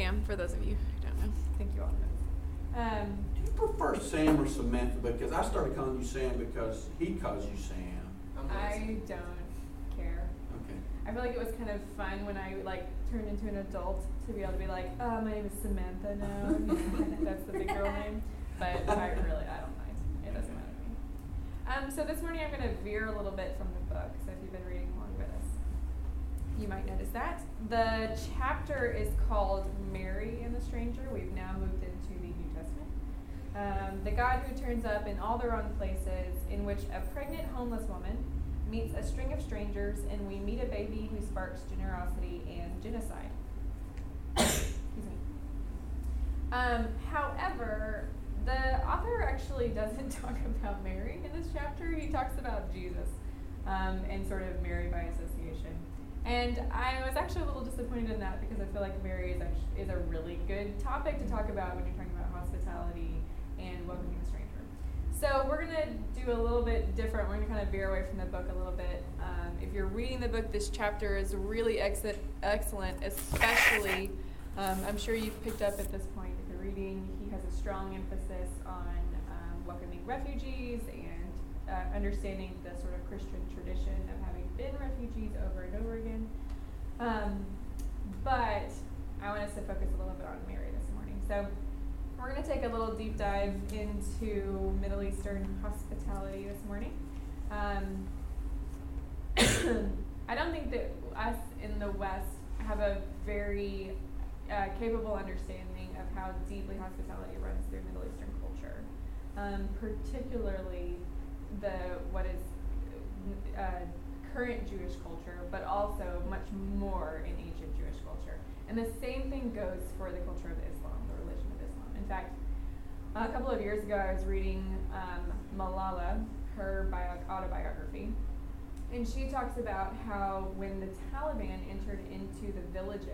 Sam, for those of you who don't know. Thank you all. Do you prefer Sam or Samantha? Because I started calling you Sam because he calls you Sam. I don't care. Okay. I feel like it was kind of fun when I turned into an adult to be able to be like, oh, my name is Samantha now. That's the big girl name. But I don't mind. It doesn't matter to me. So this morning I'm going to veer a little bit from the book. So if you've been reading along with us, you might notice that. The chapter is called Mary and the Stranger. We've now moved into the New Testament. The God who turns up in all the wrong places, in which a pregnant homeless woman meets a string of strangers, and we meet a baby who sparks generosity and genocide. Excuse me. However, the author actually doesn't talk about Mary in this chapter. He talks about Jesus and sort of Mary by association. And I was actually a little disappointed in that because I feel like Mary is a really good topic to talk about when you're talking about hospitality and welcoming a stranger. So we're going to do a little bit different. We're going to kind of veer away from the book a little bit. If you're reading the book, this chapter is really excellent, especially, I'm sure you've picked up at this point if you're reading, he has a strong emphasis on welcoming refugees and understanding the sort of Christian tradition of having been refugees over and over again. But I want us to focus a little bit on Mary this morning. So we're going to take a little deep dive into Middle Eastern hospitality this morning. I don't think that us in the West have a very capable understanding of how deeply hospitality runs through Middle Eastern culture, particularly what is current Jewish culture, but also much more in ancient Jewish culture. And the same thing goes for the culture of Islam, the religion of Islam. In fact, a couple of years ago, I was reading Malala, her autobiography, and she talks about how when the Taliban entered into the villages,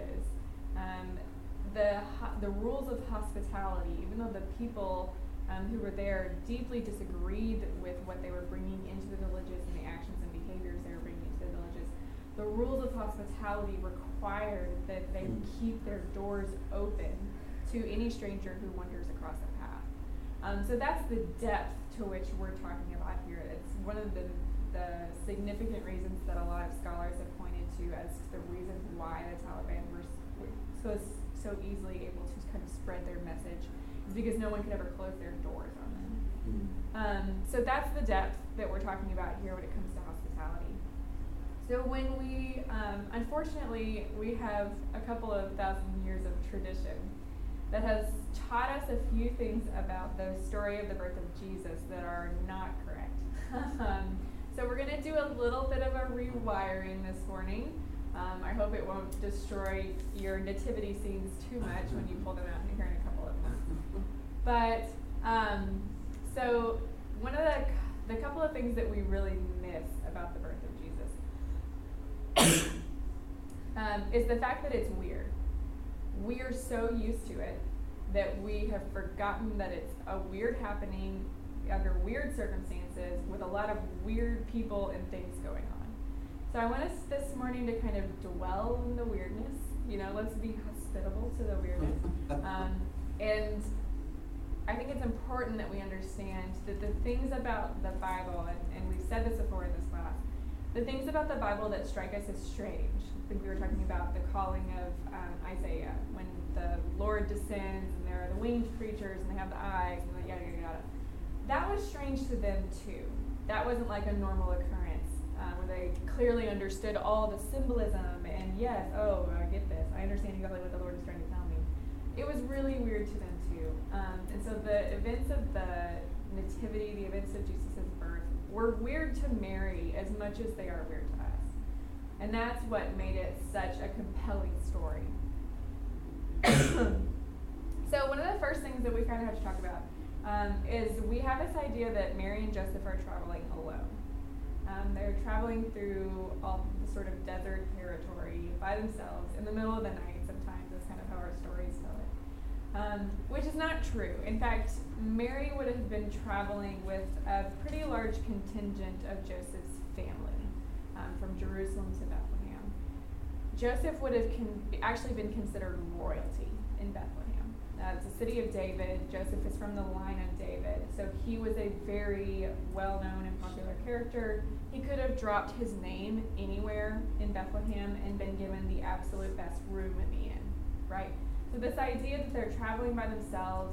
the rules of hospitality, even though the people who were there deeply disagreed with what they were bringing into the villages and the actions and behaviors they were bringing into the villages, the rules of hospitality required that they keep their doors open to any stranger who wanders across the path. So that's the depth to which we're talking about here. It's one of the significant reasons that a lot of scholars have pointed to as the reason why the Taliban were so easily able to kind of spread their message, is because no one could ever close their doors on them. So that's the depth that we're talking about here when it comes to hospitality. So when we, unfortunately, we have a couple of thousand years of tradition that has taught us a few things about the story of the birth of Jesus that are not correct. So we're going to do a little bit of a rewiring this morning. I hope it won't destroy your nativity scenes too much when you pull them out here in a couple of months. But, so one of the couple of things that we really miss about the birth of Jesus is the fact that it's weird. We are so used to it that we have forgotten that it's a weird happening under weird circumstances with a lot of weird people and things going on. So I want us this morning to kind of dwell on the weirdness. You know, let's be hospitable to the weirdness. And I think it's important that we understand that the things about the Bible, and we've said this before in this class, the things about the Bible that strike us as strange. I think we were talking about the calling of Isaiah, when the Lord descends and there are the winged creatures and they have the eyes and the yada, yada, yada. That was strange to them too. That wasn't like a normal occurrence. Where they clearly understood all the symbolism and yes, oh, I get this. I understand exactly what the Lord is trying to tell me. It was really weird to them too. And so the events of the Nativity, the events of Jesus' birth were weird to Mary as much as they are weird to us. And that's what made it such a compelling story. So one of the first things that we kind of have to talk about is we have this idea that Mary and Joseph are traveling alone. They're traveling through all the sort of desert territory by themselves in the middle of the night sometimes. That's kind of how our stories tell it, which is not true. In fact, Mary would have been traveling with a pretty large contingent of Joseph's family from Jerusalem to Bethlehem. Joseph would have actually been considered royalty in It's a city of David. Joseph is from the line of David. So he was a very well-known and popular character. He could have dropped his name anywhere in Bethlehem and been given the absolute best room in the inn, right? So this idea that they're traveling by themselves,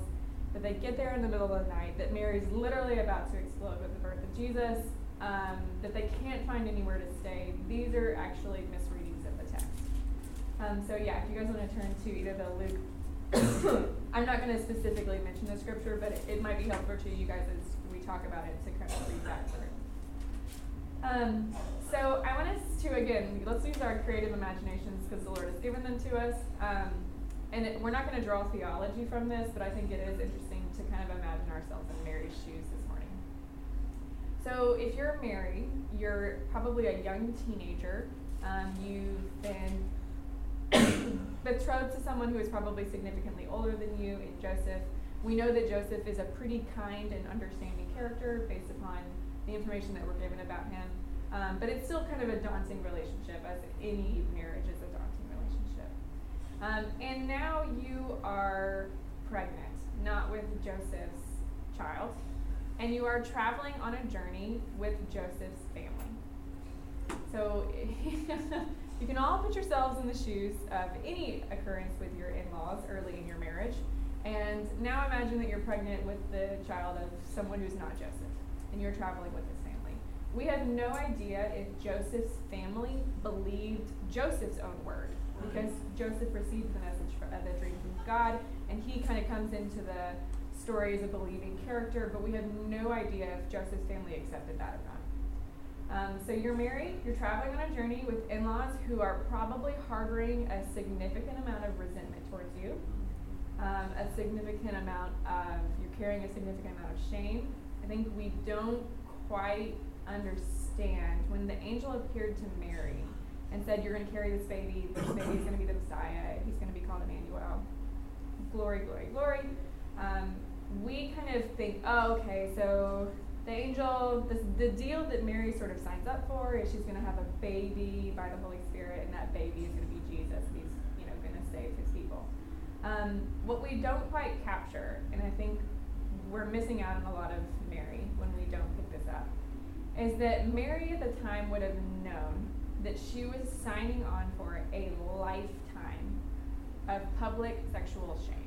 that they get there in the middle of the night, that Mary's literally about to explode with the birth of Jesus, that they can't find anywhere to stay, these are actually misreadings of the text. So yeah, if you guys want to turn to either the Luke, I'm not going to specifically mention the scripture, but it might be helpful to you guys as we talk about it to kind of read that through. So I want us to, again, let's use our creative imaginations because the Lord has given them to us. And we're not going to draw theology from this, but I think it is interesting to kind of imagine ourselves in Mary's shoes this morning. So if you're Mary, you're probably a young teenager. You've been betrothed to someone who is probably significantly older than you in Joseph. We know that Joseph is a pretty kind and understanding character based upon the information that we're given about him. But it's still kind of a daunting relationship, as any marriage is a daunting relationship. And now you are pregnant, not with Joseph's child, and you are traveling on a journey with Joseph's family. So you can all put yourselves in the shoes of any occurrence with your in-laws early in your marriage. And now imagine that you're pregnant with the child of someone who's not Joseph, and you're traveling with his family. We have no idea if Joseph's family believed Joseph's own word, because Joseph received the message of the dream from God, and he kind of comes into the story as a believing character, but we have no idea if Joseph's family accepted that or not. So you're married, you're traveling on a journey with in-laws who are probably harboring a significant amount of resentment towards you, you're carrying a significant amount of shame. I think we don't quite understand when the angel appeared to Mary and said, you're going to carry this baby is going to be the Messiah, he's going to be called Emmanuel. Glory, glory, glory. We kind of think, oh, okay, so the angel, the deal that Mary sort of signs up for is she's going to have a baby by the Holy Spirit, and that baby is going to be Jesus. He's, you know, going to save his people. What we don't quite capture, and I think we're missing out on a lot of Mary when we don't pick this up, is that Mary at the time would have known that she was signing on for a lifetime of public sexual shame.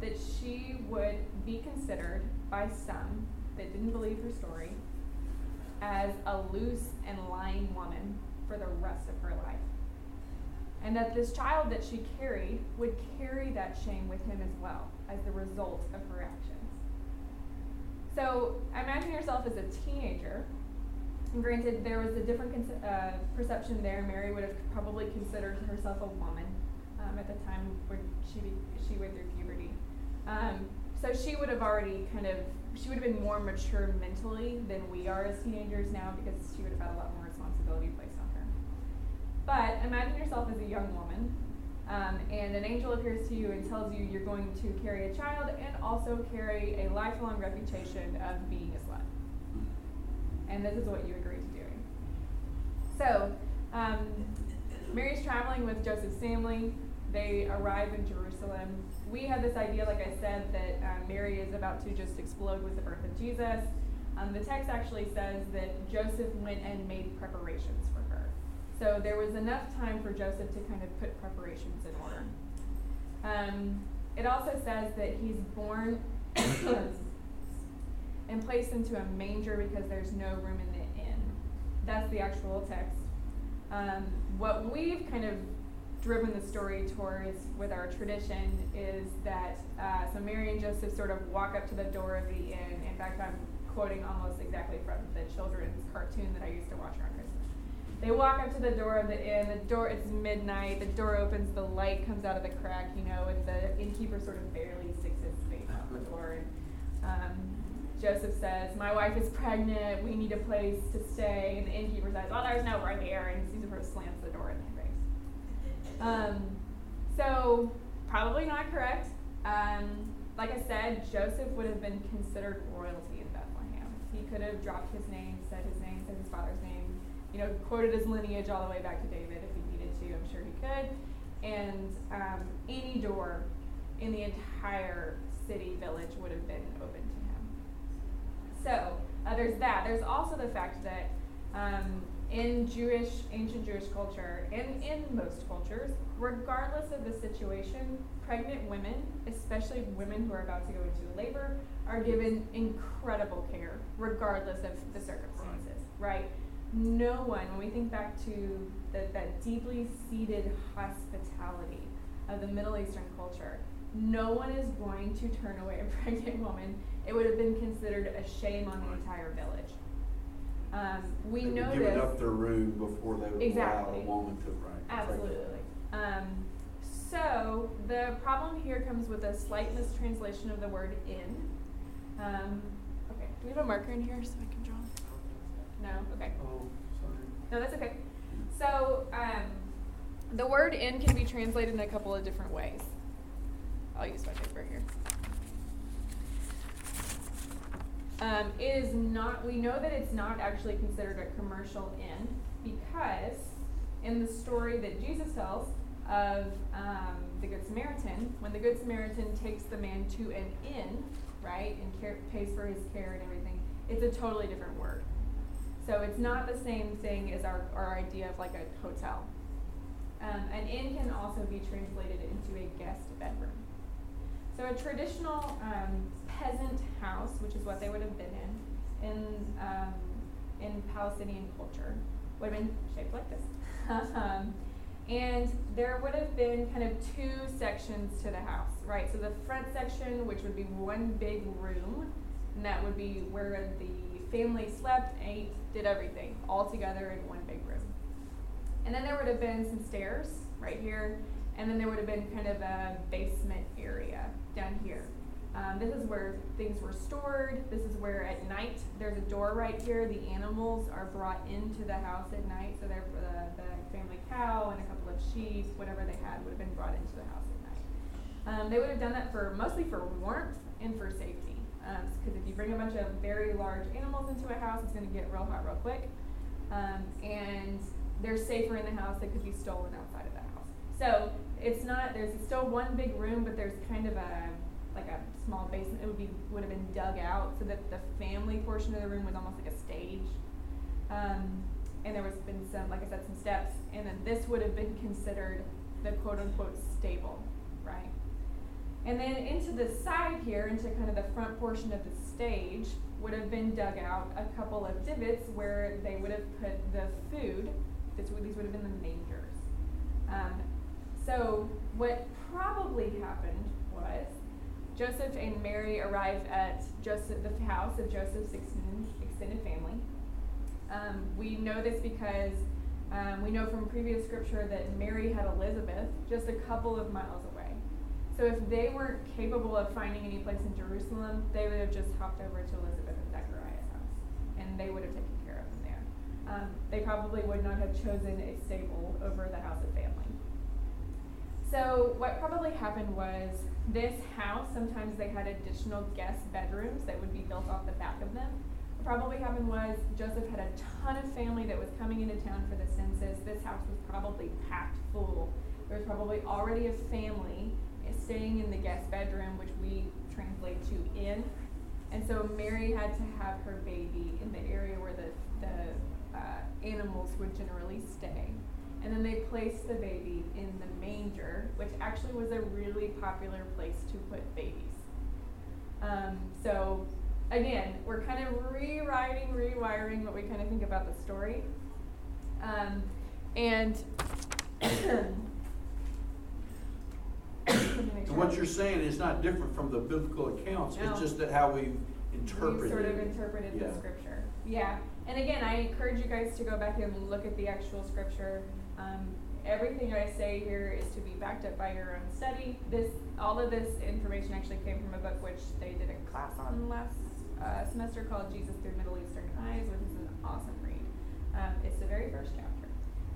That she would be considered by some that didn't believe her story as a loose and lying woman for the rest of her life. And that this child that she carried would carry that shame with him as well as the result of her actions. So imagine yourself as a teenager. And granted, there was a different perception there. Mary would have probably considered herself a woman at the time when she went through puberty. So she would have already she would have been more mature mentally than we are as teenagers now, because she would have had a lot more responsibility placed on her. But imagine yourself as a young woman, and an angel appears to you and tells you you're going to carry a child and also carry a lifelong reputation of being a slut. And this is what you agree to doing. So Mary's traveling with Joseph's family. They arrive in Jerusalem. We have this idea, like I said, that Mary is about to just explode with the birth of Jesus. The text actually says that Joseph went and made preparations for her. So there was enough time for Joseph to kind of put preparations in order. It also says that he's born and placed into a manger because there's no room in the inn. That's the actual text. What we've kind of driven the story towards with our tradition is that so Mary and Joseph sort of walk up to the door of the inn. In fact, I'm quoting almost exactly from the children's cartoon that I used to watch around Christmas. They walk up to the door of the inn. It's midnight. The door opens. The light comes out of the crack, and the innkeeper sort of barely sticks his face out the door. And Joseph says, "My wife is pregnant. We need a place to stay." And the innkeeper says, "Well, there's nowhere there," and Caesar slams the door in there. So probably not correct. Like I said, Joseph would have been considered royalty in Bethlehem. He could have dropped his name, said his father's name, quoted his lineage all the way back to David if he needed to. I'm sure he could. And any door and the entire city village would have been open to him. So there's that. There's also the fact that in ancient Jewish culture, and in most cultures, regardless of the situation, pregnant women, especially women who are about to go into labor, are given incredible care, regardless of the circumstances, right? No one, when we think back to that deeply seated hospitality of the Middle Eastern culture, no one is going to turn away a pregnant woman. It would have been considered a shame on the entire village. We know this. Giving up their room before they would allow a woman to run. Absolutely. So the problem here comes with a slight mistranslation of the word "in." Okay. Do we have a marker in here so I can draw? No. Okay. Oh, sorry. No, that's okay. So the word "in" can be translated in a couple of different ways. I'll use my paper here. It is not, we know that it's not actually considered a commercial inn, because in the story that Jesus tells of the Good Samaritan, when the Good Samaritan takes the man to an inn, right, and pays for his care and everything, it's a totally different word. So it's not the same thing as our idea of like a hotel. An inn can also be translated into a guest bedroom. So a traditional peasant house, which is what they would have been in Palestinian culture, would have been shaped like this. And there would have been kind of two sections to the house, right? So the front section, which would be one big room, and that would be where the family slept, ate, did everything, all together in one big room. And then there would have been some stairs right here, and then there would have been kind of a basement area down here. This is where things were stored. This is where at night, there's a door right here. The animals are brought into the house at night. So they're the family cow and a couple of sheep, whatever they had would have been brought into the house at night. They would have done that mostly for warmth and for safety. Because if you bring a bunch of very large animals into a house, it's gonna get real hot real quick. And they're safer in the house. They could be stolen outside of the house. So it's not, there's still one big room, but there's kind of a small basement. It would have been dug out so that the family portion of the room was almost like a stage. And there was been some, like I said, some steps. And then this would have been considered the quote unquote stable, right? And then into the side here, into kind of the front portion of the stage, would have been dug out a couple of divots where they would have put the food. These would have been the mangers. So what probably happened was Joseph and Mary arrived at the house of Joseph's extended family. We know this because we know from previous scripture that Mary had Elizabeth just a couple of miles away. So if they weren't capable of finding any place in Jerusalem, they would have just hopped over to Elizabeth and Zechariah's house, and they would have taken care of them there. They probably would not have chosen a stable over the house of family. So what probably happened was this house, sometimes they had additional guest bedrooms that would be built off the back of them. What probably happened was Joseph had a ton of family that was coming into town for the census. This house was probably packed full. There was probably already a family staying in the guest bedroom, which we translate to inn. And so Mary had to have her baby in the area where the animals would generally stay. And then they placed the baby in the manger, which actually was a really popular place to put babies. So again, we're kind of rewriting, rewiring what we kind of think about the story. And so what you're saying is not different from the biblical accounts. No. It's just that how we've interpreted it. We've sort of interpreted the scripture. Yeah. And again, I encourage you guys to go back and look at the actual scripture. Everything I say here is to be backed up by your own study. All of this information actually came from a book which they did a class on last semester called Jesus Through Middle Eastern Eyes, which is an awesome read. It's the very first chapter.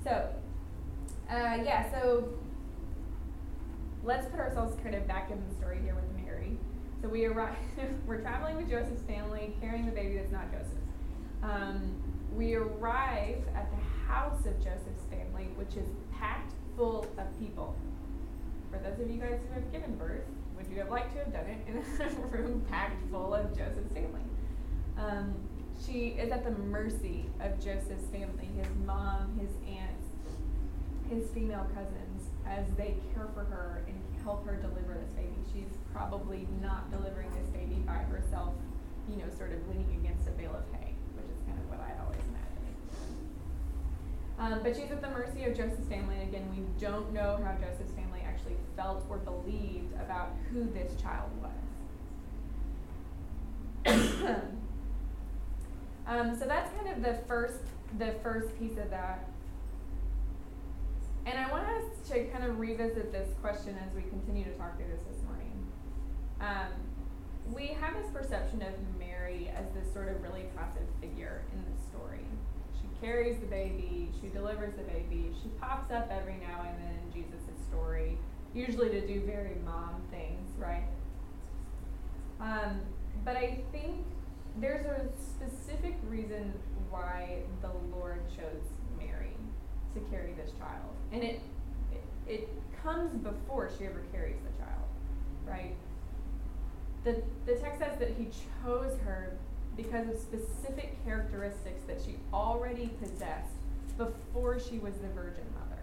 So, so let's put ourselves kind of back in the story here with Mary. So we arrive, we're traveling with Joseph's family, carrying the baby that's not Joseph's. We arrive at the house of Joseph's family, which is packed full of people. For those of you guys who have given birth, would you have liked to have done it in a room packed full of Joseph's family? She is at the mercy of Joseph's family, his mom, his aunts, his female cousins, as they care for her and help her deliver this baby. She's probably not delivering this baby by herself, you know, sort of leaning against a bale of hay, which is kind of what I always imagine. But she's at the mercy of Joseph's family. And again, we don't know how Joseph's family actually felt or believed about who this child was. So that's kind of the first piece of that. And I want us to kind of revisit this question as we continue to talk through this morning. We have this perception of Mary as this sort of really passive figure in the story. She carries the baby, she delivers the baby, she pops up every now and then in Jesus' story, usually to do very mom things, right? But I think there's a specific reason why the Lord chose Mary to carry this child. And it comes before she ever carries the child, right? The text says that he chose her because of specific characteristics that she already possessed before she was the virgin mother.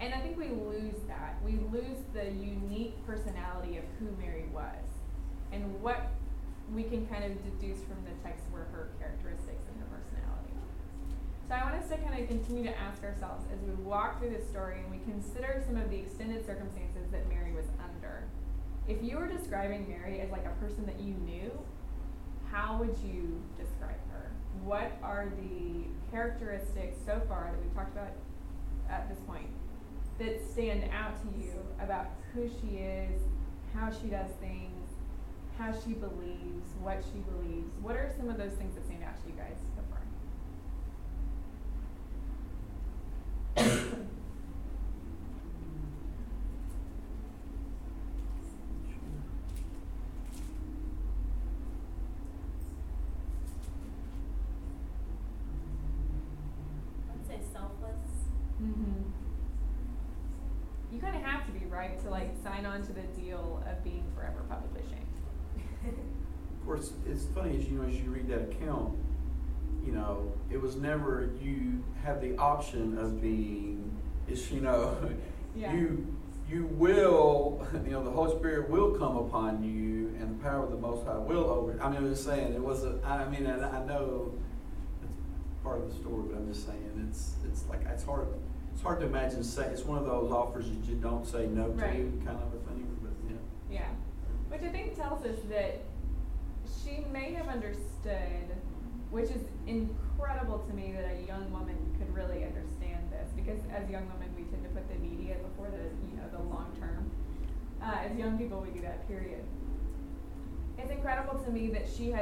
And I think we lose that. We lose the unique personality of who Mary was and what we can kind of deduce from the text were her characteristics and her personality. So I want us to kind of continue to ask ourselves as we walk through this story and we consider some of the extended circumstances that Mary was under. If you were describing Mary as like a person that you knew, how would you describe her? What are the characteristics so far that we've talked about at this point that stand out to you about who she is, how she does things, how she believes, what she believes? What are some of those things that stand out to you guys so far? I'd say selfless. Mm-hmm. You kind of have to be, right, to like sign on to the deal of being forever publicly shamed. Of course, it's funny as you read that account, it was never you have the option of being, yeah. you will, the Holy Spirit will come upon you and the power of the Most High will over it. I'm just saying it wasn't. I know it's part of the story, but I'm just saying it's hard to imagine. Say it's one of those offers that you don't say no right. to, kind of a thing. But yeah. Yeah. Which I think tells us that she may have understood, which is incredible to me that a young woman could really understand this, because as young women we tend to put the immediate before the the long term. As young people we do that, period. It's incredible to me that she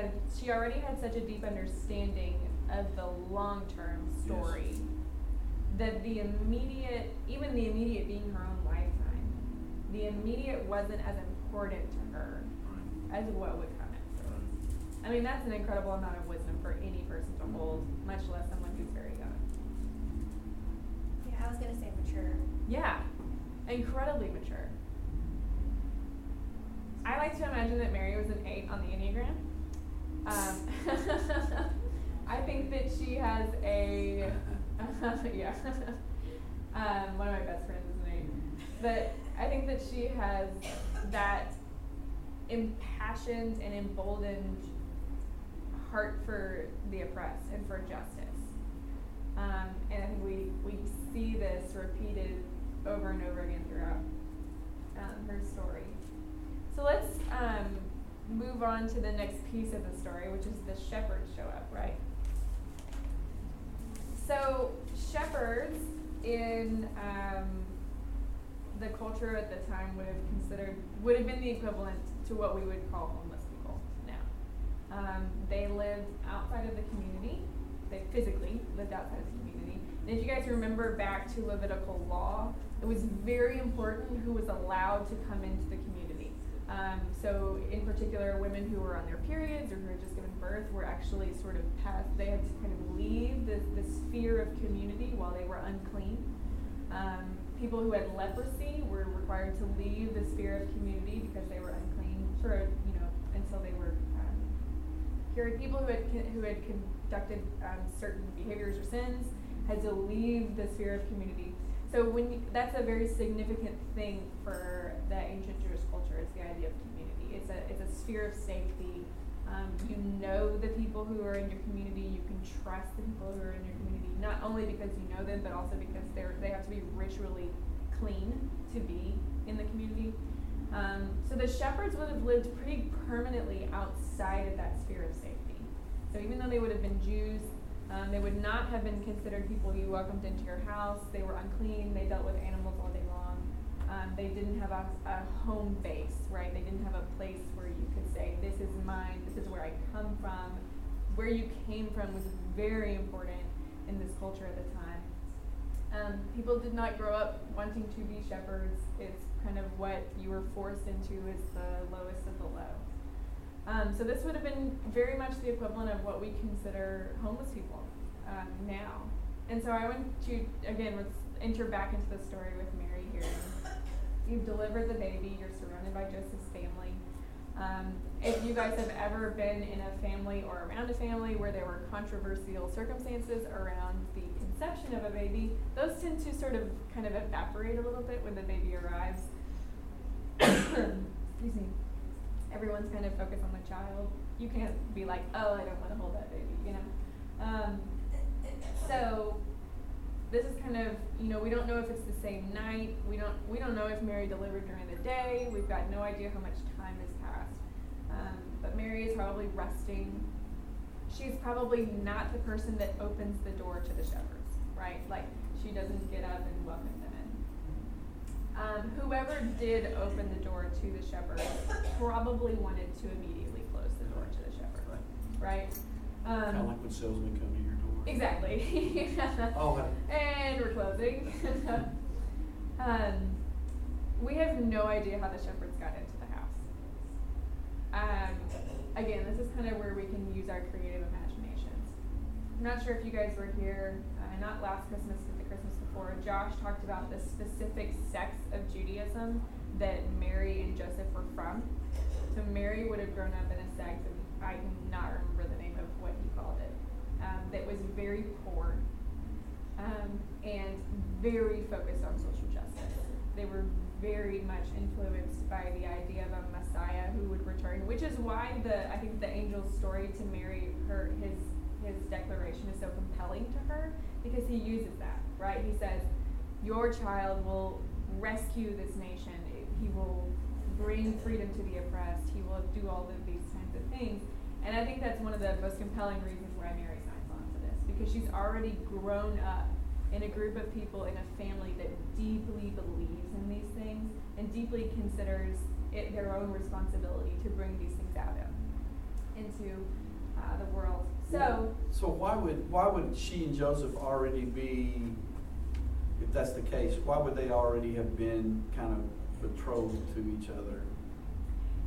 already had such a deep understanding of the long term story yes. that the immediate being her own lifetime, the immediate wasn't as important to her as what would come after. I mean, that's an incredible amount of wisdom for any person to hold, much less someone who's very young. Yeah, I was going to say mature. Yeah, incredibly mature. I like to imagine that Mary was an 8 on the Enneagram. I think that she has a... yeah. One of my best friends is an 8. But I think that she has... that impassioned and emboldened heart for the oppressed and for justice. And I think we see this repeated over and over again throughout her story. So let's move on to the next piece of the story, which is the shepherds show up, right? So shepherds in... the culture at the time would have been the equivalent to what we would call homeless people now. They lived outside of the community. They physically lived outside of the community. And if you guys remember back to Levitical law, it was very important who was allowed to come into the community. So in particular, women who were on their periods or who had just given birth were actually sort of they had to kind of leave the sphere of community while they were unclean. people who had leprosy were required to leave the sphere of community because they were unclean for, until they were cured. People who had conducted certain behaviors or sins had to leave the sphere of community. So that's a very significant thing for the ancient Jewish culture. It's the idea of community. It's a sphere of safety. You know the people who are in your community. You can trust the people who are in your community, not only because you know them, but also because they have to be ritually clean to be in the community. So the shepherds would have lived pretty permanently outside of that sphere of safety. So even though they would have been Jews, they would not have been considered people you welcomed into your house. They were unclean. They dealt with animals all day long. They didn't have a home base, right? They didn't have a place where you could say, this is mine, this is where I come from. Where you came from was very important in this culture at the time. People did not grow up wanting to be shepherds. It's kind of what you were forced into is the lowest of the low. So this would have been very much the equivalent of what we consider homeless people now. And so I want to, again, let's enter back into the story with Mary here. You've delivered the baby. You're surrounded by Joseph's family. If you guys have ever been in a family or around a family where there were controversial circumstances around the conception of a baby, those tend to sort of kind of evaporate a little bit when the baby arrives. Excuse me. Everyone's kind of focused on the child. You can't be like, oh, I don't want to hold that baby, So this is kind of, we don't know if it's the same night. We don't know if Mary delivered during the day. We've got no idea how much time has passed. But Mary is probably resting. She's probably not the person that opens the door to the shepherds, right? Like, she doesn't get up and welcome them in. Whoever did open the door to the shepherd probably wanted to immediately close the door to the shepherd, right? Kind of like when salesmen come to your door. Exactly. Oh. And we're closing. We have no idea how the shepherds got into the house. Again, this is kind of where we can use our creative imaginations. I'm not sure if you guys were here, not last Christmas, Christmas before, Josh talked about the specific sects of Judaism that Mary and Joseph were from. So Mary would have grown up in a sect, and I do not remember the name of what he called it, that was very poor and very focused on social justice. They were very much influenced by the idea of a Messiah who would return, which is why I think the angel's story to Mary, his declaration is so compelling to her, because he uses that, right? He says, your child will rescue this nation. He will bring freedom to the oppressed. He will do all of these kinds of things. And I think that's one of the most compelling reasons why Mary signs on to this, because she's already grown up in a group of people, in a family that deeply believes in these things and deeply considers it their own responsibility to bring these things out into the world. So why would she and Joseph already be, if that's the case, why would they already have been kind of betrothed to each other?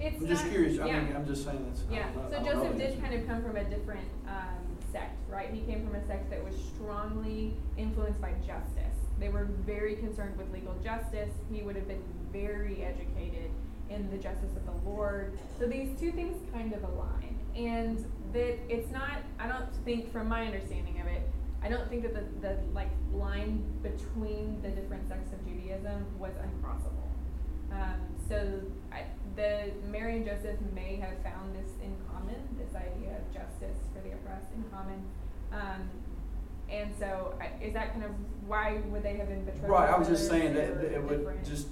I'm just curious. Yeah. I'm just saying that's... Yeah, so Joseph did kind of come from a different sect, right? He came from a sect that was strongly influenced by justice. They were very concerned with legal justice. He would have been very educated in the justice of the Lord. So these two things kind of align. And that it's not, I don't think, from my understanding of it, I don't think that the line between the different sects of Judaism was uncrossable. So Mary and Joseph may have found this in common, this idea of justice for the oppressed in common. And so is that kind of why would they have been betrothed? Right, I was just saying that it would just,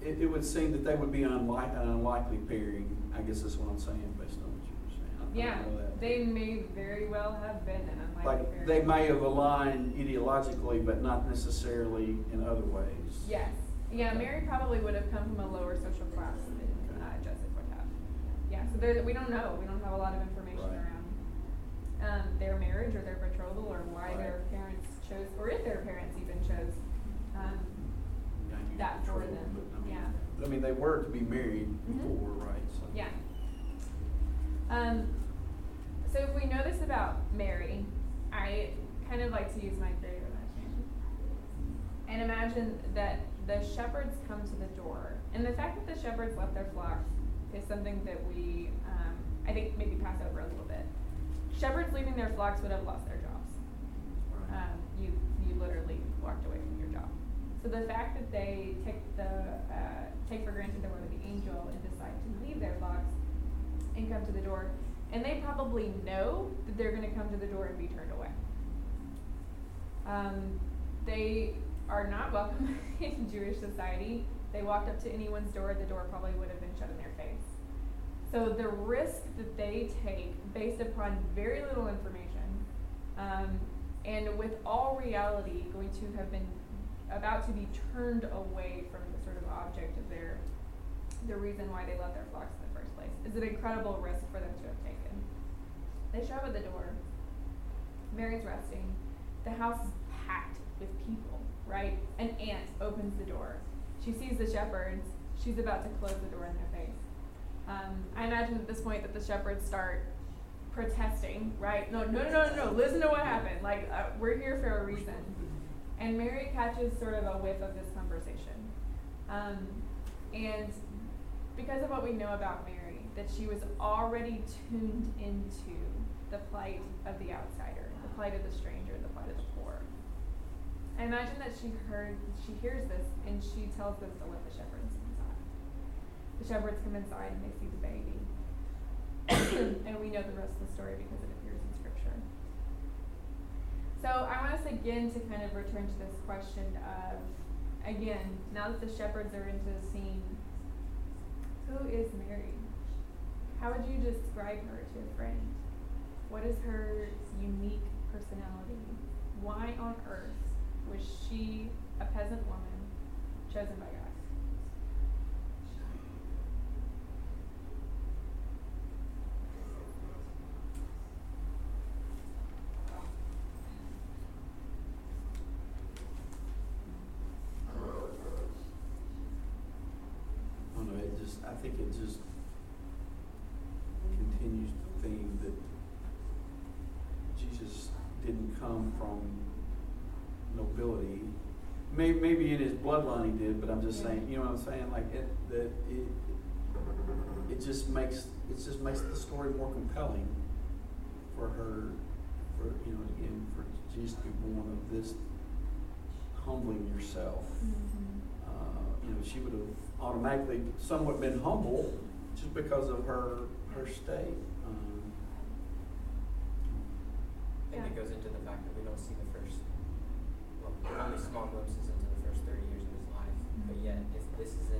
it would seem that they would be an unlikely pairing, I guess that's what I'm saying based on what you were saying. They may very well have been an unlikely pairing. They may have aligned ideologically, but not necessarily in other ways. Yes. Yeah, Mary probably would have come from a lower social class than Joseph would have. Yeah, so we don't know. We don't have a lot of information around their marriage or their betrothal or why their parents chose, or if their parents even chose that for them. I mean, they were to be married before, right? So. Yeah. So if we know this about Mary, I kind of like to use my creative imagination. and imagine that the shepherds come to the door. And the fact that the shepherds left their flocks is something that we, I think, maybe pass over a little bit. Shepherds leaving their flocks would have lost their jobs. You literally walked away from your job. So the fact that they take for granted the word of the angel and decide to leave their flocks and come to the door, and they probably know that they're going to come to the door and be turned away. They are not welcome in Jewish society. They walked up to anyone's door, the door probably would have been shut in their face. So the risk that they take based upon very little information, and with all reality going to have been about to be turned away from the sort of object of the reason why they left their flocks in the first place, is an incredible risk for them to have taken. They show up at the door. Mary's resting. The house is packed with people, right? An aunt opens the door. She sees the shepherds. She's about to close the door in their face. I imagine at this point that the shepherds start protesting, right? No, listen to what happened. Like, we're here for a reason. And Mary catches sort of a whiff of this conversation. And because of what we know about Mary, that she was already tuned into the plight of the outsider, the plight of the stranger, the plight of the poor. I imagine that she hears this, and she tells them to let the shepherds inside. The shepherds come inside, and they see the baby. And we know the rest of the story because it appears in Scripture. So I want us again to kind of return to this question of, again, now that the shepherds are into the scene, who is Mary? How would you describe her to a friend? What is her unique personality? Why on earth was she a peasant woman chosen by God? I think it just continues the theme that Jesus didn't come from nobility. Maybe in his bloodline he did, but I'm just saying, you know what I'm saying? Like it just makes the story more compelling for her, for, you know, again, for Jesus to be born of this humbling yourself. Mm-hmm. You know, she would have automatically somewhat been humble just because of her state. I think it goes into the fact that we don't see the first, well, only small glimpses into the first 30 years of his life, but yet if this is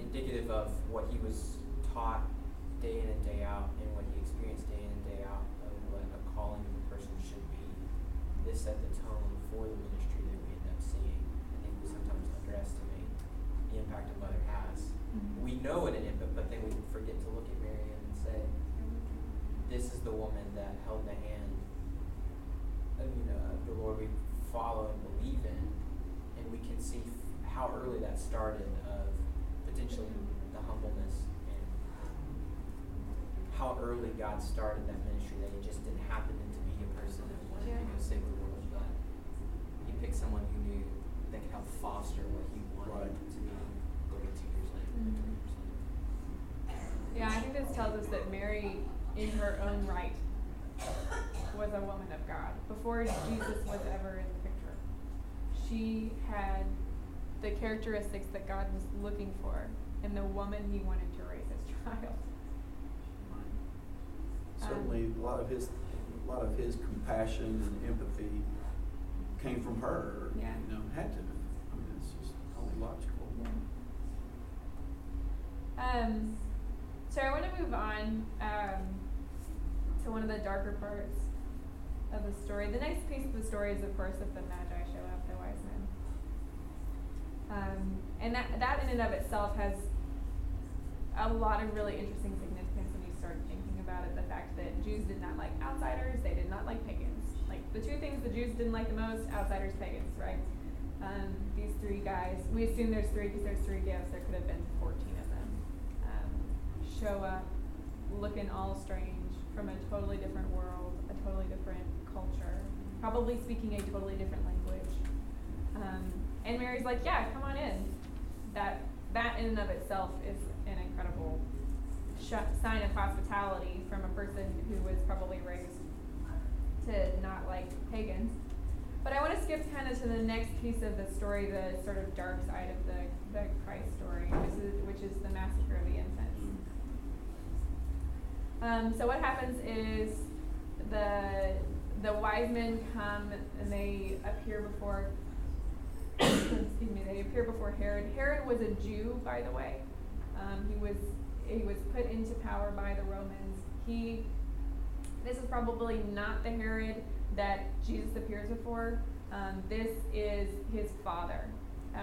indicative of what he was taught day in and day out and what he experienced day in and day out of what a calling of a person should be, this set the tone for the ministry that we end up seeing. I think we sometimes underestimate the impact a mother has. Mm-hmm. We know it in it, but then we forget to look at Mary and say, this is the woman that held the hand of, you know, the Lord we follow and believe in. And we can see how early that started of potentially the humbleness and how early God started that ministry, that it just didn't happen to be a person that wanted to go save the world, but he picked someone who knew that could help foster what he wanted to be. Yeah, I think this tells us that Mary, in her own right, was a woman of God. Before Jesus was ever in the picture, she had the characteristics that God was looking for in the woman he wanted to raise as child. Certainly, a lot of his compassion and empathy came from her. Yeah. You know, had to. I mean, it's just only logical. Yeah. So I want to move on to one of the darker parts of the story. The next piece of the story is, of course, that the Magi show up, the wise men. And that in and of itself has a lot of really interesting significance when you start thinking about it. The fact that Jews did not like outsiders, they did not like pagans. Like, the two things the Jews didn't like the most, outsiders, pagans, right? These three guys, we assume there's three because there's three gifts. There could have been 14 of them. Show up looking all strange from a totally different world, a totally different culture, probably speaking a totally different language. And Mary's like, yeah, come on in. That in and of itself is an incredible sign of hospitality from a person who was probably raised to not like pagans. But I want to skip kind of to the next piece of the story, the sort of dark side of the Christ story, which is the massacre of the infants. So what happens is the wise men come and they appear before Herod. Herod was a Jew, by the way. He was put into power by the Romans. This is probably not the Herod that Jesus appears before. This is his father.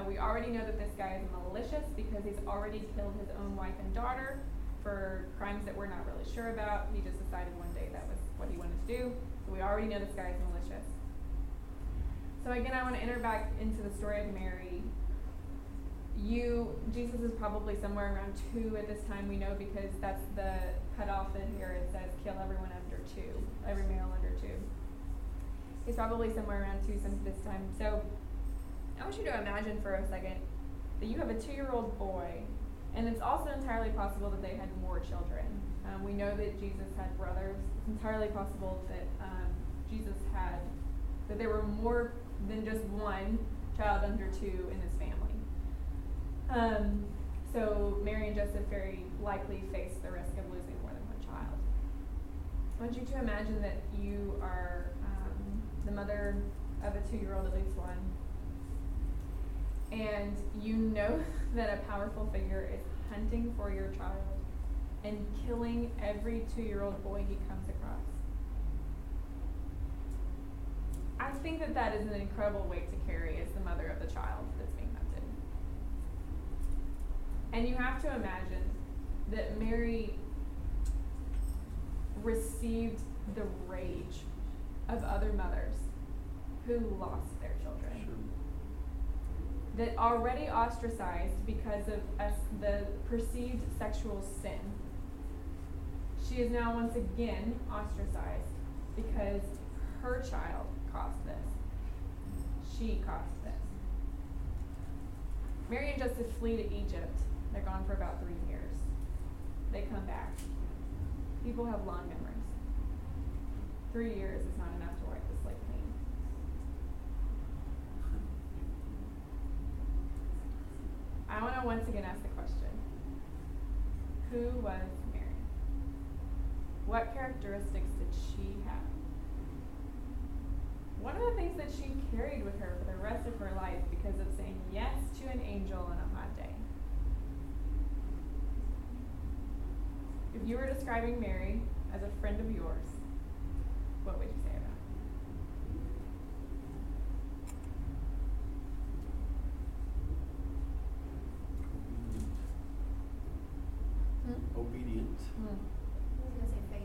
We already know that this guy is malicious because he's already killed his own wife and daughter for crimes that we're not really sure about. He just decided one day that was what he wanted to do. So we already know this guy is malicious. So again, I want to enter back into the story of Mary. Jesus is probably somewhere around 2 at this time, we know, because that's the cutoff that Herod says, kill everyone under 2, every male under 2. He's probably somewhere around 2 since this time. So I want you to imagine for a second that you have a 2-year-old boy, and it's also entirely possible that they had more children. We know that Jesus had brothers. It's entirely possible that that there were more than just one child under 2 in his family. So Mary and Joseph very likely faced the risk of losing more than one child. I want you to imagine that you are the mother of a 2-year-old, at least one, and you know that a powerful figure is hunting for your child and killing every 2-year-old boy he comes across. I think that is an incredible weight to carry as the mother of the child that's being hunted. And you have to imagine that Mary received the rage of other mothers who lost their children. Sure. That already ostracized because of the perceived sexual sin. She is now once again ostracized because her child caused this. She caused this. Mary and Joseph flee to Egypt. They're gone for about 3 years. They come back. People have long memories. 3 years is not enough to wipe the slate clean. I want to once again ask the question. Who was Mary? What characteristics did she have? One of the things that she carried with her for the rest of her life because of saying yes to an angel on a hot day. If you were describing Mary as a friend of yours, what would you say about it? Obedient. I was going to say faithful.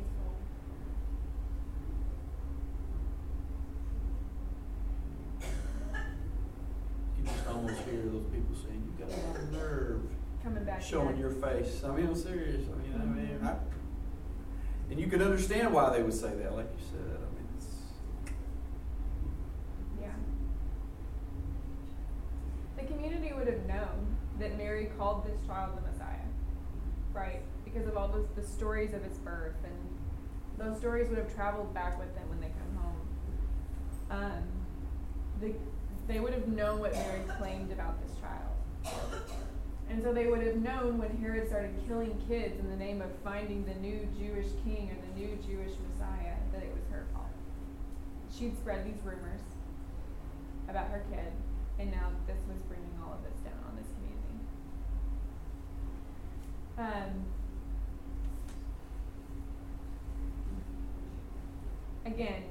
You just almost hear those people saying, you got a lot of nerve coming back showing your face. I mean, I'm serious. And you can understand why they would say that, like you said. I mean, it's... Yeah. The community would have known that Mary called this child the Messiah, right? Because of all the stories of his birth, and those stories would have traveled back with them when they come home. They would have known what Mary claimed about this child. And so they would have known when Herod started killing kids in the name of finding the new Jewish king or the new Jewish Messiah that it was her fault. She'd spread these rumors about her kid, and now this was bringing all of this down on this community. Again,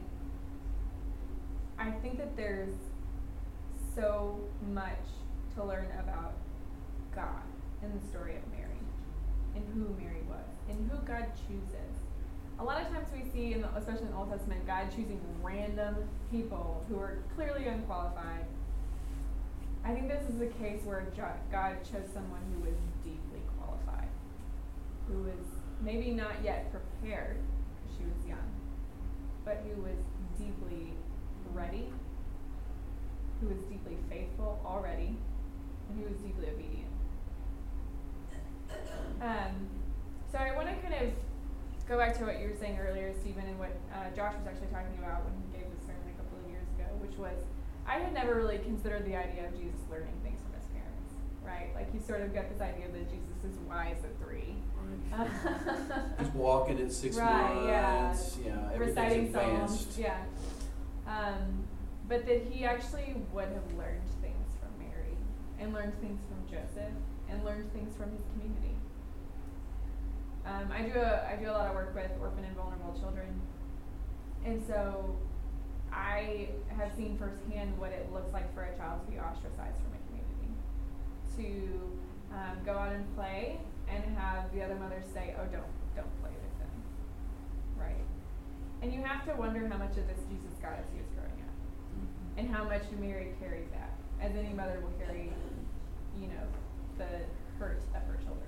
I think that there's so much to learn about God in the story of Mary, and who Mary was, and who God chooses. A lot of times we see, especially in the Old Testament, God choosing random people who are clearly unqualified. I think this is a case where God chose someone who was deeply qualified, who was maybe not yet prepared, because she was young, but who was deeply ready, who was deeply faithful already and who was deeply obedient. So I want to kind of go back to what you were saying earlier, Stephen, and what Josh was actually talking about when he gave this sermon a couple of years ago, which was I had never really considered the idea of Jesus learning things from his parents, right? Like you sort of got this idea that Jesus is wise at 3. Right. Just walking at 6 right, months. Yeah. Yeah, reciting Psalms. Yeah. But that he actually would have learned things from Mary and learned things from Joseph and learned things from his community. I do a lot of work with orphan and vulnerable children, and so I have seen firsthand what it looks like for a child to be ostracized from a community, to go out and play and have the other mother say, "Oh, don't play with them," right? And you have to wonder how much of this Jesus got as he was growing up, mm-hmm. and how much Mary carried that, as any mother will carry, you know, the hurt of her children.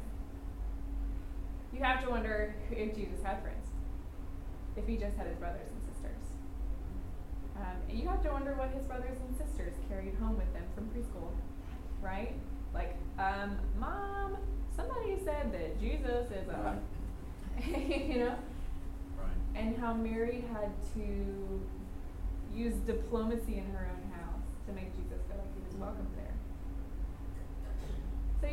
You have to wonder if Jesus had friends, if he just had his brothers and sisters. And you have to wonder what his brothers and sisters carried home with them from preschool, right? Like, Mom, somebody said that Jesus is a, you know? Right. And how Mary had to use diplomacy in her own house to make Jesus feel like he was welcome there. So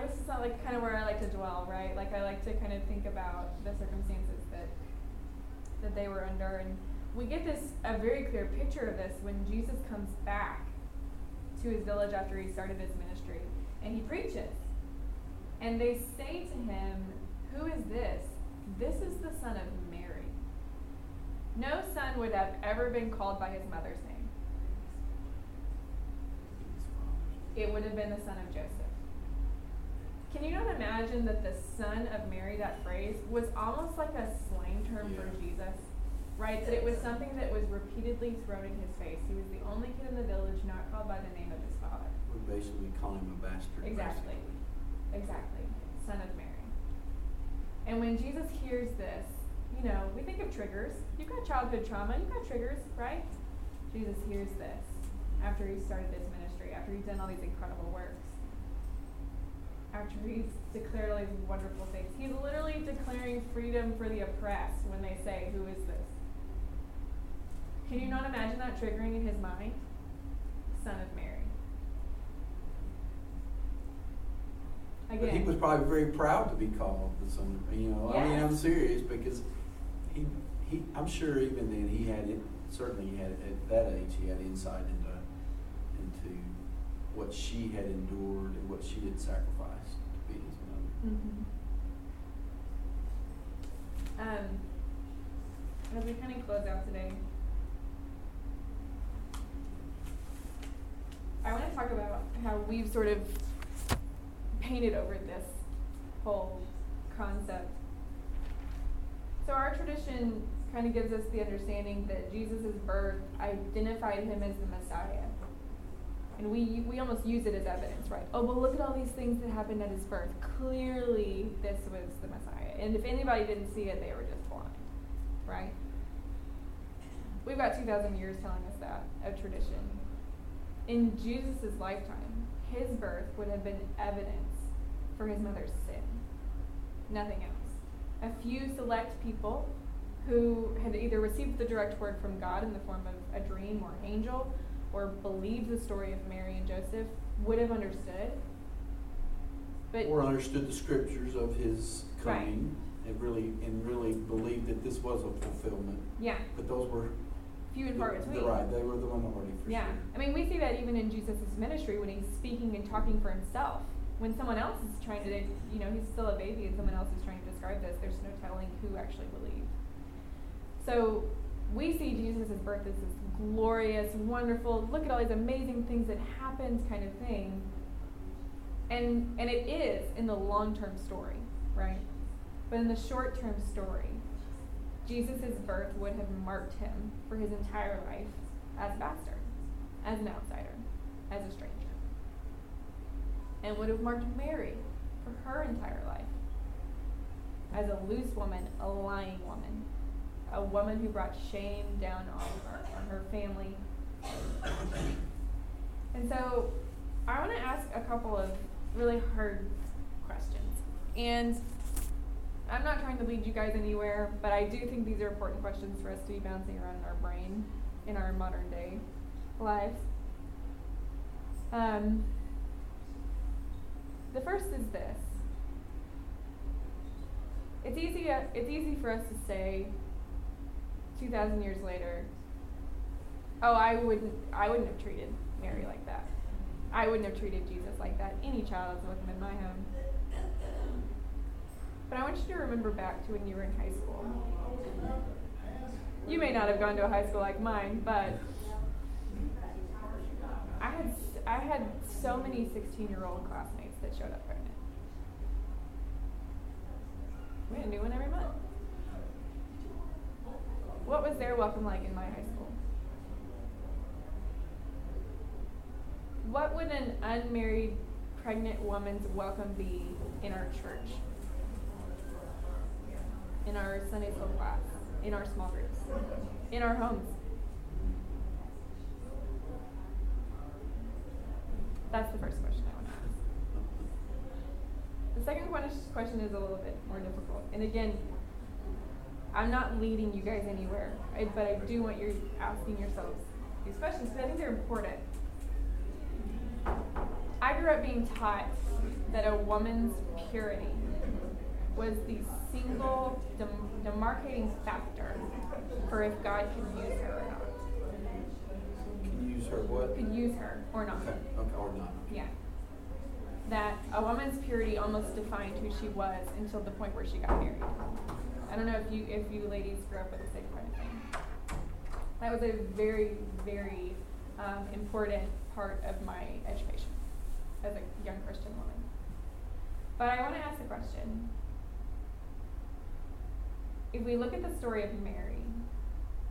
this is not like kind of where I like to dwell, right? Like I like to kind of think about the circumstances that they were under, and we get a very clear picture of this when Jesus comes back to his village after he started his ministry, and he preaches, and they say to him, "Who is this? This is the son of Mary." No son would have ever been called by his mother's name. It would have been the son of Joseph. Can you not imagine that the son of Mary, that phrase, was almost like a slang term for Jesus, right? That it was something that was repeatedly thrown in his face. He was the only kid in the village not called by the name of his father. We're basically calling him a bastard. Exactly. Basically. Exactly. Son of Mary. And when Jesus hears this, you know, we think of triggers. You've got childhood trauma. You've got triggers, right? Jesus hears this after he started his ministry. After he's done all these incredible works, after he's declared all these wonderful things, he's literally declaring freedom for the oppressed when they say, "Who is this?" Can you not imagine that triggering in his mind? Son of Mary. Again, but he was probably very proud to be called the son of Mary. You know, yes. I mean, I'm serious because he I'm sure even then he had it. Certainly, he had at that age he had insight into what she had endured and what she had sacrificed to be his mother. Mm-hmm. As we kind of close out today, I want to talk about how we've sort of painted over this whole concept. So our tradition kind of gives us the understanding that Jesus' birth identified him as the Messiah. And we almost use it as evidence, right? Oh, well, look at all these things that happened at his birth. Clearly, this was the Messiah. And if anybody didn't see it, they were just blind, right? We've got 2,000 years telling us that, of tradition. In Jesus' lifetime, his birth would have been evidence for his mother's sin. Nothing else. A few select people who had either received the direct word from God in the form of a dream or angel, or believed the story of Mary and Joseph, would have understood. But or understood the scriptures of his coming, right. and really believed that this was a fulfillment. Yeah. But those were few and far between. Right, they were the minority for sure. Yeah, I mean, we see that even in Jesus' ministry when he's speaking and talking for himself. When someone else is trying to, you know, he's still a baby and someone else is trying to describe this, there's no telling who actually believed. So we see Jesus' birth as this glorious, wonderful, look at all these amazing things that happened kind of thing. And it is in the long-term story, right? But in the short-term story, Jesus' birth would have marked him for his entire life as a bastard, as an outsider, as a stranger. And would have marked Mary for her entire life as a loose woman, a lying woman, a woman who brought shame down on her family, And so I want to ask a couple of really hard questions. And I'm not trying to lead you guys anywhere, but I do think these are important questions for us to be bouncing around in our brain in our modern day lives. The first is this. It's easy for us to say 2,000 years later, oh, I wouldn't have treated Mary like that. I wouldn't have treated Jesus like that. Any child is welcome in my home. But I want you to remember back to when you were in high school. You may not have gone to a high school like mine, but I had so many 16-year-old classmates that showed up pregnant. We had a new one every month. What was their welcome like in my high school? What would an unmarried pregnant woman's welcome be in our church? In our Sunday school class? In our small groups? In our homes? That's the first question I want to ask. The second question is a little bit more difficult. And again, I'm not leading you guys anywhere, right? But I do want you asking yourselves these questions because I think they're important. I grew up being taught that a woman's purity was the single demarcating factor for if God could use her or not. Could use her or not. Okay, or not. Yeah. That a woman's purity almost defined who she was until the point where she got married. I don't know if you ladies grew up with the same kind of thing. That was a very, very important part of my education as a young Christian woman. But I want to ask a question. If we look at the story of Mary,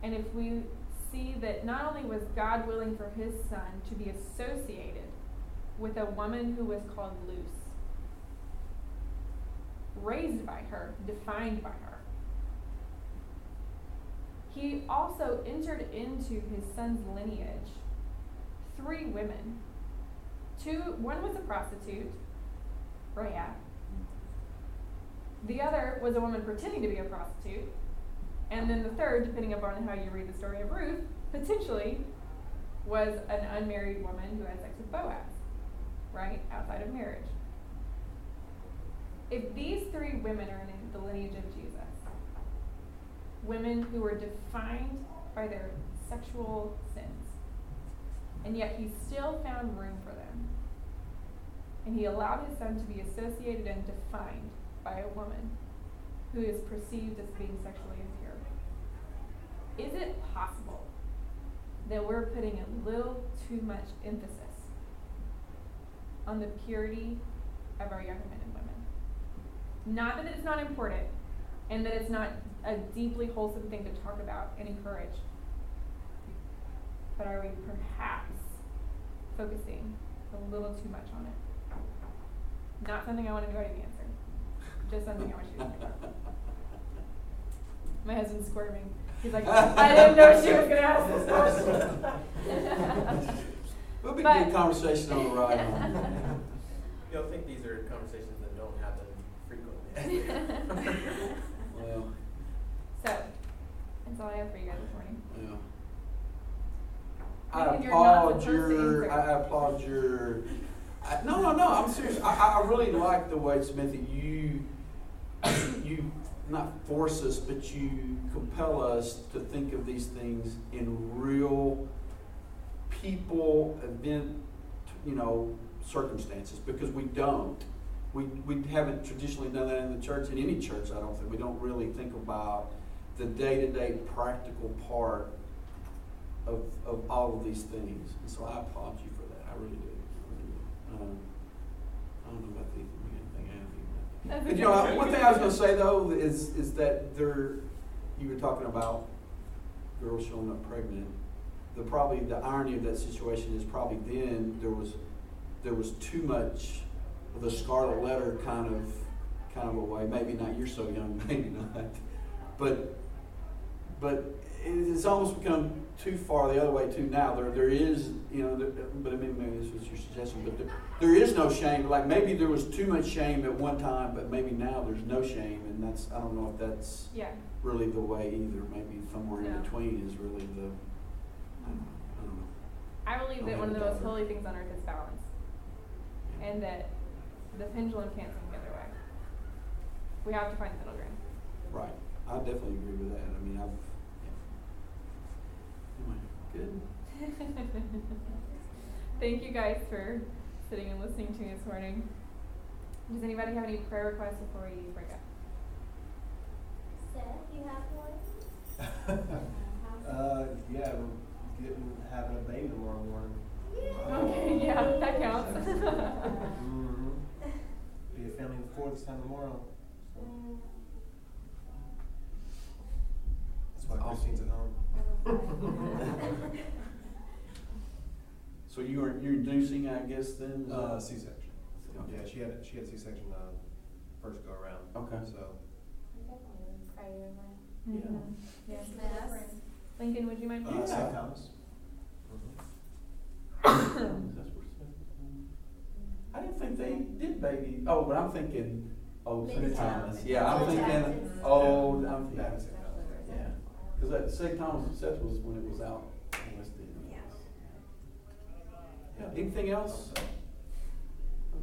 and if we see that not only was God willing for his son to be associated with a woman who was called loose, raised by her, defined by her, he also entered into his son's lineage 3 women. 1 was a prostitute, Rahab. The other was a woman pretending to be a prostitute. And then the third, depending upon how you read the story of Ruth, potentially was an unmarried woman who had sex with Boaz, right? Outside of marriage. If these 3 women are in the lineage of Jesus, women who were defined by their sexual sins, and yet he still found room for them, and he allowed his son to be associated and defined by a woman who is perceived as being sexually impure. Is it possible that we're putting a little too much emphasis on the purity of our young men and women? Not that it's not important and that it's not a deeply wholesome thing to talk about and encourage, but are we perhaps focusing a little too much on it? Not something I want to go to the answer. Just something I want you to think about. My husband's squirming. He's like, I didn't know she was going to ask this question. It'll be a good conversation on the ride home. You don't think these are conversations that don't happen frequently. Well. So, that's all I have for you guys this morning. Yeah. I applaud your No, I'm serious. I really like the way, Samantha, you not force us, but you compel us to think of these things in real people, event, circumstances, because we don't. We haven't traditionally done that in the church, in any church, I don't think. We don't really think about the day-to-day practical part of all of these things. And so I applaud you for that. I really do. I don't know about the anything. One thing I was going to say though is that you were talking about girls showing up pregnant. The irony of that situation is probably then there was too much of the scarlet letter kind of a way. Maybe not. You're so young. Maybe not. But it's almost become too far the other way too now. There is, you know, but I mean, maybe this was your suggestion, but there is no shame. Like maybe there was too much shame at one time, but maybe now there's no shame, and that's, I don't know if that's really the way either. Maybe somewhere in between is really the, I believe that one of the most holy things on earth is balance, and that the pendulum can't swing the other way. We have to find the middle ground. Right. I definitely agree with that. I mean, Good. Thank you guys for sitting and listening to me this morning. Does anybody have any prayer requests before you break up? Seth, you have one? Yeah, we're having a baby tomorrow morning. Okay, yeah, that counts. Be a family before this time tomorrow. So. That's why Christine's at home. So you're inducing, I guess, then? C-section. Okay. Yeah, she had C-section first go around. Okay. So. Yeah. Yes, ma'am. Lincoln, would you mind? St. Thomas. I didn't think they did baby. Oh, but I'm thinking St. Thomas. Yeah, I'm thinking old. I'm thinking. Because St. Thomas and Seth was when it was out in West Indian. Yeah. Anything else?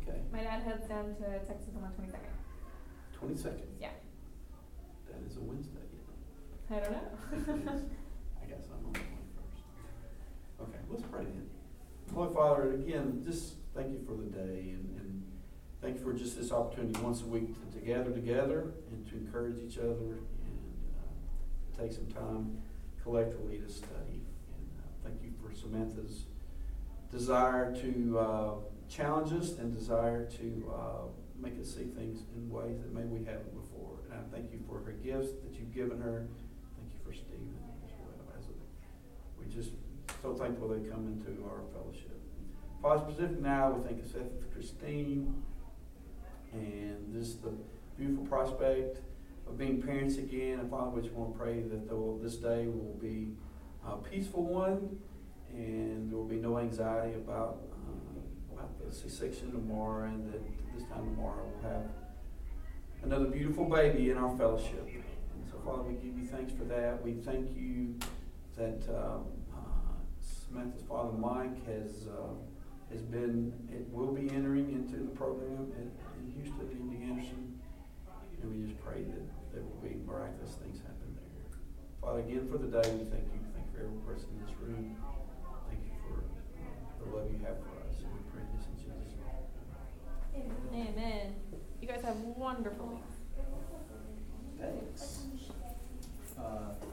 Okay. My dad heads down to Texas on the 22nd. 22nd? Yeah. That is a Wednesday. I don't know. I guess I'm on the 21st. Okay, let's pray then. Holy Father, again, just thank you for the day and thank you for just this opportunity once a week to gather together and to encourage each other. Take some time collectively to study. And thank you for Samantha's desire to challenge us and desire to make us see things in ways that maybe we haven't before. And I thank you for her gifts that you've given her. Thank you for Stephen as well. We're just so thankful they come into our fellowship. Father, specifically now, we thank you, Seth, for Christine and just the beautiful prospect of being parents again, and Father, we just want to pray that this day will be a peaceful one, and there will be no anxiety about the C-section tomorrow, and that this time tomorrow we'll have another beautiful baby in our fellowship. And so, Father, we give you thanks for that. We thank you that Samantha's father, Mike, will be entering into the program in Houston, Indiana Anderson. And we just pray that there will be miraculous things happen there. Father, again for the day, we thank you. Thank you for every person in this room. Thank you for the love you have for us. And we pray this in Jesus' name. Amen. You guys have wonderful